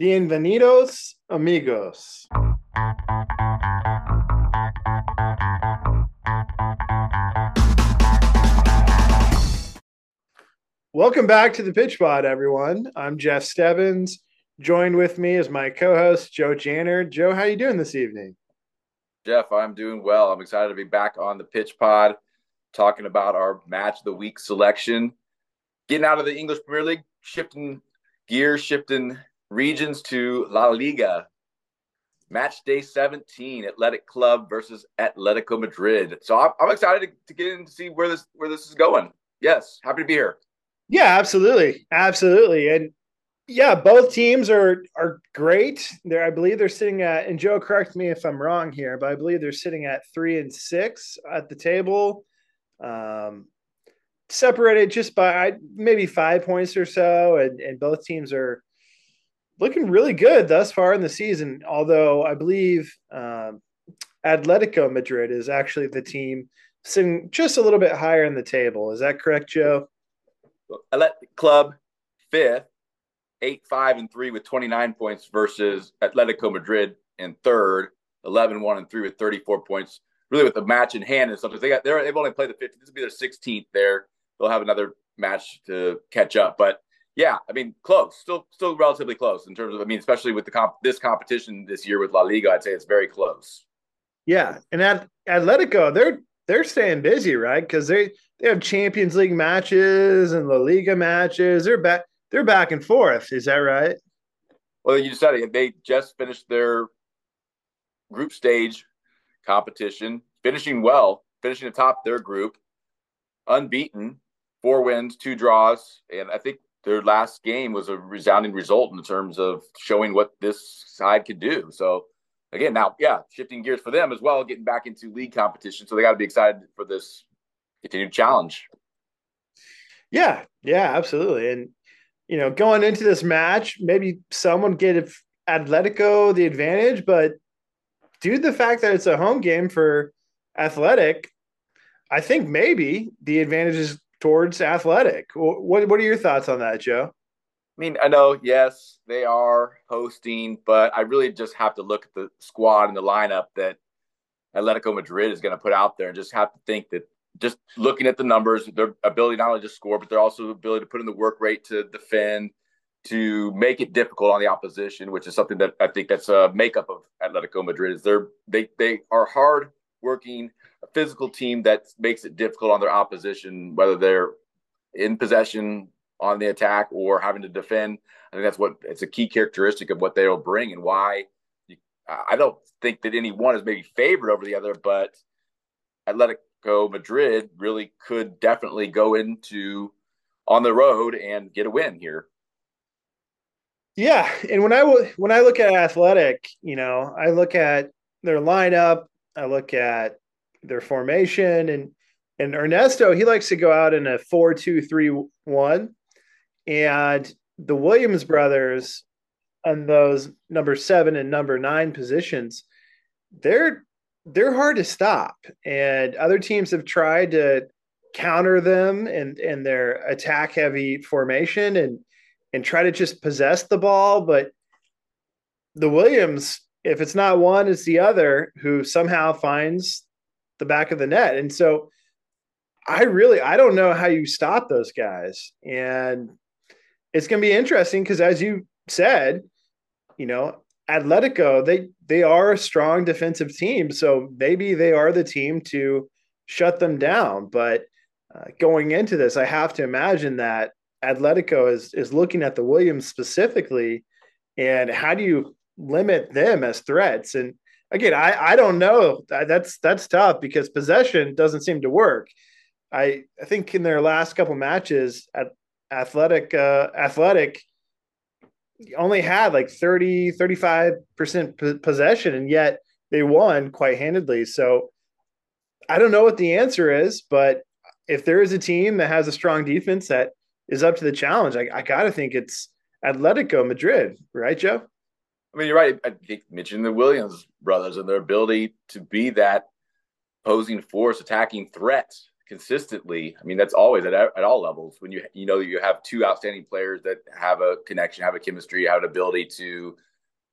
Bienvenidos, amigos. Welcome back to the Pitch Pod, everyone. I'm Jeff Stebbins. Joined with me is my co-host, Joe Janner. Joe, how are you doing this evening? Jeff, I'm doing well. I'm excited to be back on the Pitch Pod, talking about our match of the week selection, getting out of the English Premier League, shifting gears, shifting regions to La Liga. Match day 17, Athletic Club versus Atlético Madrid. So I'm excited to get in to see where this is going. Yes, happy to be here. Yeah, absolutely. Absolutely. And yeah, both teams are great. I believe they're sitting at, and Joe, correct me if I'm wrong here, but I believe they're sitting at 3 and 6 at the table. Separated just by maybe 5 points or so. And both teams are looking really good thus far in the season, although I believe Atlético Madrid is actually the team sitting just a little bit higher in the table. Is that correct, Joe? Athletic Club, 5th, 8-5-3 with 29 points versus Atlético Madrid in 3rd, 11-1-3 with 34 points, really with the match in hand and stuff. Because they've only played the 15th. This will be their 16th there. They'll have another match to catch up, but yeah, I mean, close, still relatively close in terms of, I mean, especially with the this competition this year with La Liga, I'd say it's very close. Yeah, and Atletico, they're staying busy, right? Because they have Champions League matches and La Liga matches. They're back and forth. Is that right? Well, you said it. They just finished their group stage competition, finishing atop their group, unbeaten, 4 wins, 2 draws, and I think their last game was a resounding result in terms of showing what this side could do. So, again, now, yeah, shifting gears for them as well, getting back into league competition. So they got to be excited for this continued challenge. Yeah, absolutely. And, you know, going into this match, maybe someone gave Atletico the advantage, but due to the fact that it's a home game for Athletic, I think maybe the advantage is towards Athletic. What are your thoughts on that, Joe? I mean, I know, yes, they are hosting, but I really just have to look at the squad and the lineup that Atlético Madrid is going to put out there and just have to think that just looking at the numbers, their ability not only to score, but their also ability to put in the work rate to defend, to make it difficult on the opposition, which is something that I think that's a makeup of Atlético Madrid. Is they are hard working, a physical team that makes it difficult on their opposition, whether they're in possession on the attack or having to defend. I think that's it's a key characteristic of what they'll bring and why. I don't think that any one is maybe favored over the other, but Atlético Madrid really could definitely go into on the road and get a win here. Yeah, and when I look at Athletic, you know, I look at their lineup, I look at their formation, and Ernesto, he likes to go out in a 4-2-3-1, and the Williams brothers on those number 7 and number 9 positions, they're hard to stop, and other teams have tried to counter them and their attack heavy formation and try to just possess the ball, but the Williams, if it's not one, it's the other who somehow finds the back of the net. And so I don't know how you stop those guys. And it's going to be interesting because, as you said, you know, Atletico, they are a strong defensive team. So maybe they are the team to shut them down. But going into this, I have to imagine that Atletico is looking at the Williams specifically. And how do you limit them as threats? And again, I don't know. That's tough because possession doesn't seem to work. I think in their last couple matches, Athletic only had like 30, 35% possession, and yet they won quite handedly. So I don't know what the answer is, but if there is a team that has a strong defense that is up to the challenge, I got to think it's Atletico Madrid, right, Joe? I mean, you're right. I think mentioning the Williams brothers and their ability to be that opposing force, attacking threat, consistently, I mean, that's always at all levels. When you know that you have two outstanding players that have a connection, have a chemistry, have an ability to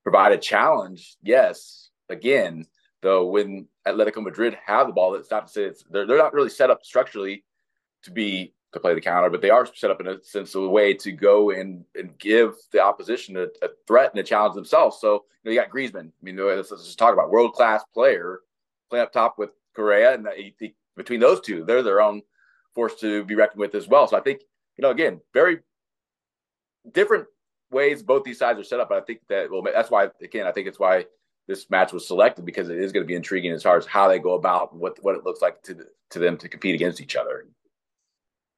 provide a challenge. Yes, again, though, when Atlético Madrid have the ball, it's not to say they're not really set up structurally to play the counter, but they are set up in a sense of a way to go and give the opposition a threat and a challenge themselves. So you got Griezmann. I mean, let's just talk about world-class player playing up top with Correa, and between those two, they're their own force to be reckoned with as well. So I think, again, very different ways both these sides are set up. But I think that's why, again, I think it's why this match was selected, because it is going to be intriguing as far as how they go about what it looks like to them to compete against each other.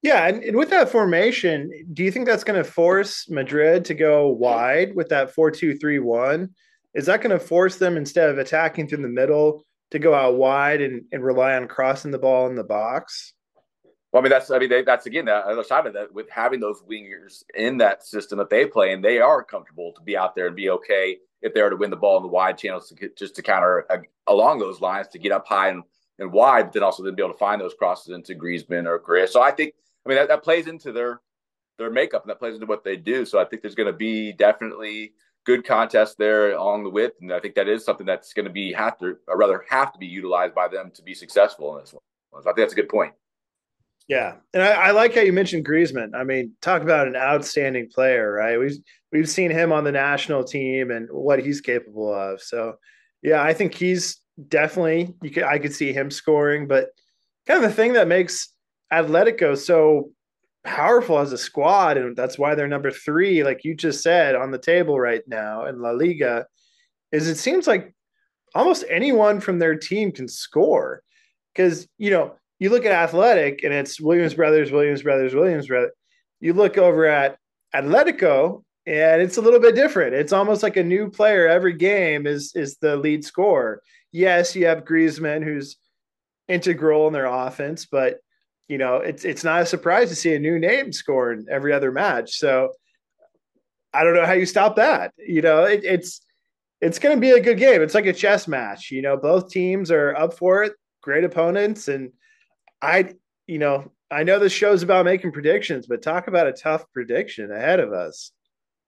Yeah, and with that formation, do you think that's going to force Madrid to go wide with that 4-2-3-1? Is that going to force them, instead of attacking through the middle, to go out wide and rely on crossing the ball in the box? Well, I mean, that's again, the other side of that, with having those wingers in that system that they play, and they are comfortable to be out there and be okay if they are to win the ball in the wide channels to counter along those lines, to get up high and wide, but then also then be able to find those crosses into Griezmann or Correa. So I think, that plays into their makeup, and that plays into what they do. So I think there's going to be definitely good contest there along the width, and I think that is something that's going to have to be utilized by them to be successful in this one. So I think that's a good point. Yeah, and I like how you mentioned Griezmann. I mean, talk about an outstanding player, right? We've seen him on the national team and what he's capable of. So, yeah, I think he's definitely I could see him scoring, but kind of the thing that makes Atletico so powerful as a squad, and that's why they're number 3, like you just said, on the table right now in La Liga, is it seems like almost anyone from their team can score. Because, you look at Athletic and it's Williams brothers. You look over at Atletico and it's a little bit different. It's almost like a new player every game is the lead scorer. Yes, you have Griezmann, who's integral in their offense, but it's not a surprise to see a new name score in every other match. So I don't know how you stop that. It's going to be a good game. It's like a chess match. Both teams are up for it. Great opponents. And I know this show's about making predictions, but talk about a tough prediction ahead of us.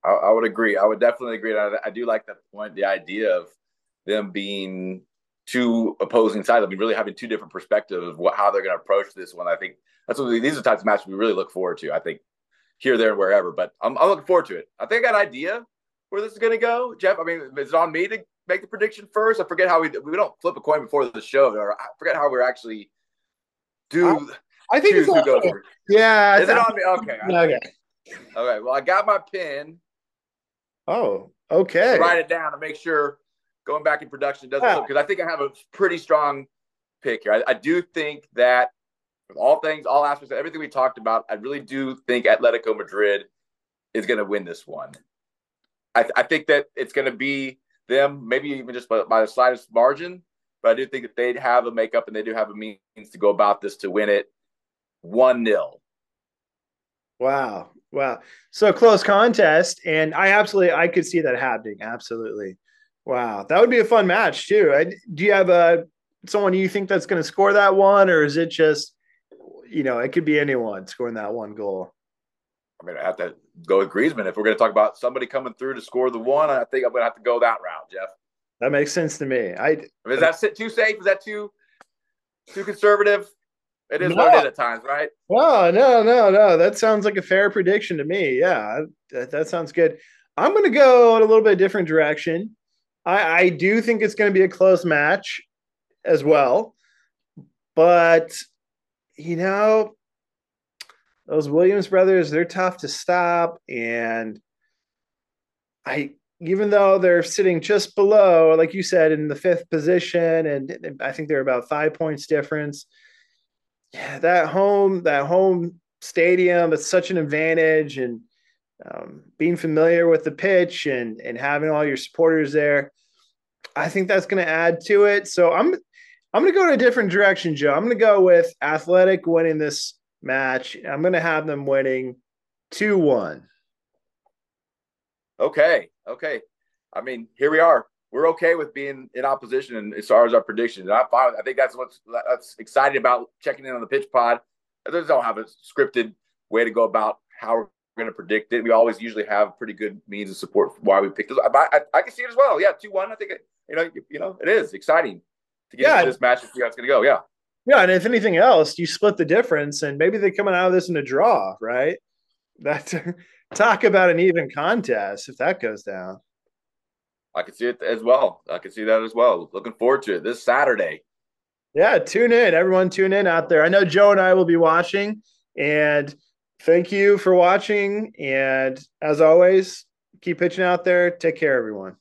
I would agree. I would definitely agree. I do like that point, the idea of them being two opposing sides. I mean, really having two different perspectives of how they're going to approach this one. I think that's these are the types of matches we really look forward to, I think, here, there, and wherever. But I'm looking forward to it. I think I got an idea where this is going to go. Jeff, I mean, is it on me to make the prediction first? I forget how we don't flip a coin before the show. Or I forget how we're actually I think it's who goes first. Yeah. Is it on me? Okay. All right. Well, I got my pen. Oh, okay. Write it down to make sure. Going back in production doesn't look, because I think I have a pretty strong pick here. I do think that of all things, all aspects, everything we talked about, I really do think Atletico Madrid is going to win this one. I think that it's going to be them, maybe even just by the slightest margin, but I do think that they'd have a makeup and they do have a means to go about this to win it 1-0. Wow. So close contest, and I could see that happening, absolutely. Wow, that would be a fun match too. Do you have someone you think that's going to score that one, or is it just, it could be anyone scoring that one goal? I'm going to have to go with Griezmann. If we're going to talk about somebody coming through to score the one, I think I'm going to have to go that route, Jeff. That makes sense to me. Is that too safe? Is that too conservative? It is loaded at times, right? No. That sounds like a fair prediction to me. Yeah, that sounds good. I'm going to go in a little bit different direction. I do think it's going to be a close match as well, but, those Williams brothers, they're tough to stop. And even though they're sitting just below, like you said, in the 5th position, and I think they're about 5 points difference. Yeah, that home stadium, it's such an advantage, and being familiar with the pitch and having all your supporters there, I think that's going to add to it. So I'm going to go in a different direction, Joe. I'm going to go with Athletic winning this match. I'm going to have them winning 2-1. Okay. I mean, here we are. We're okay with being in opposition as far as our predictions. And I'm fine. I think that's what's exciting about checking in on the Pitch Pod. They don't have a scripted way to go about how we're going to predict it. We always usually have pretty good means of support for why we picked it. I can see it as well. Yeah, 2-1. I think it is exciting to get into this match and see how it's going to go. Yeah. Yeah, and if anything else, you split the difference, and maybe they're coming out of this in a draw, right? That's talk about an even contest if that goes down. I can see it as well. I can see that as well. Looking forward to it this Saturday. Yeah, tune in. Everyone tune in out there. I know Joe and I will be watching, and thank you for watching. And as always, keep pitching out there. Take care, everyone.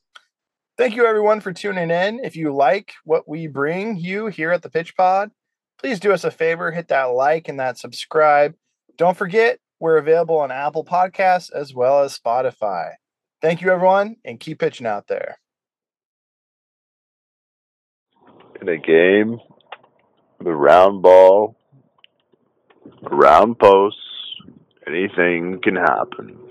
Thank you, everyone, for tuning in. If you like what we bring you here at the Pitch Pod, please do us a favor, hit that like and that subscribe. Don't forget, we're available on Apple Podcasts as well as Spotify. Thank you, everyone, and keep pitching out there. In a game, the round ball, round posts, anything can happen.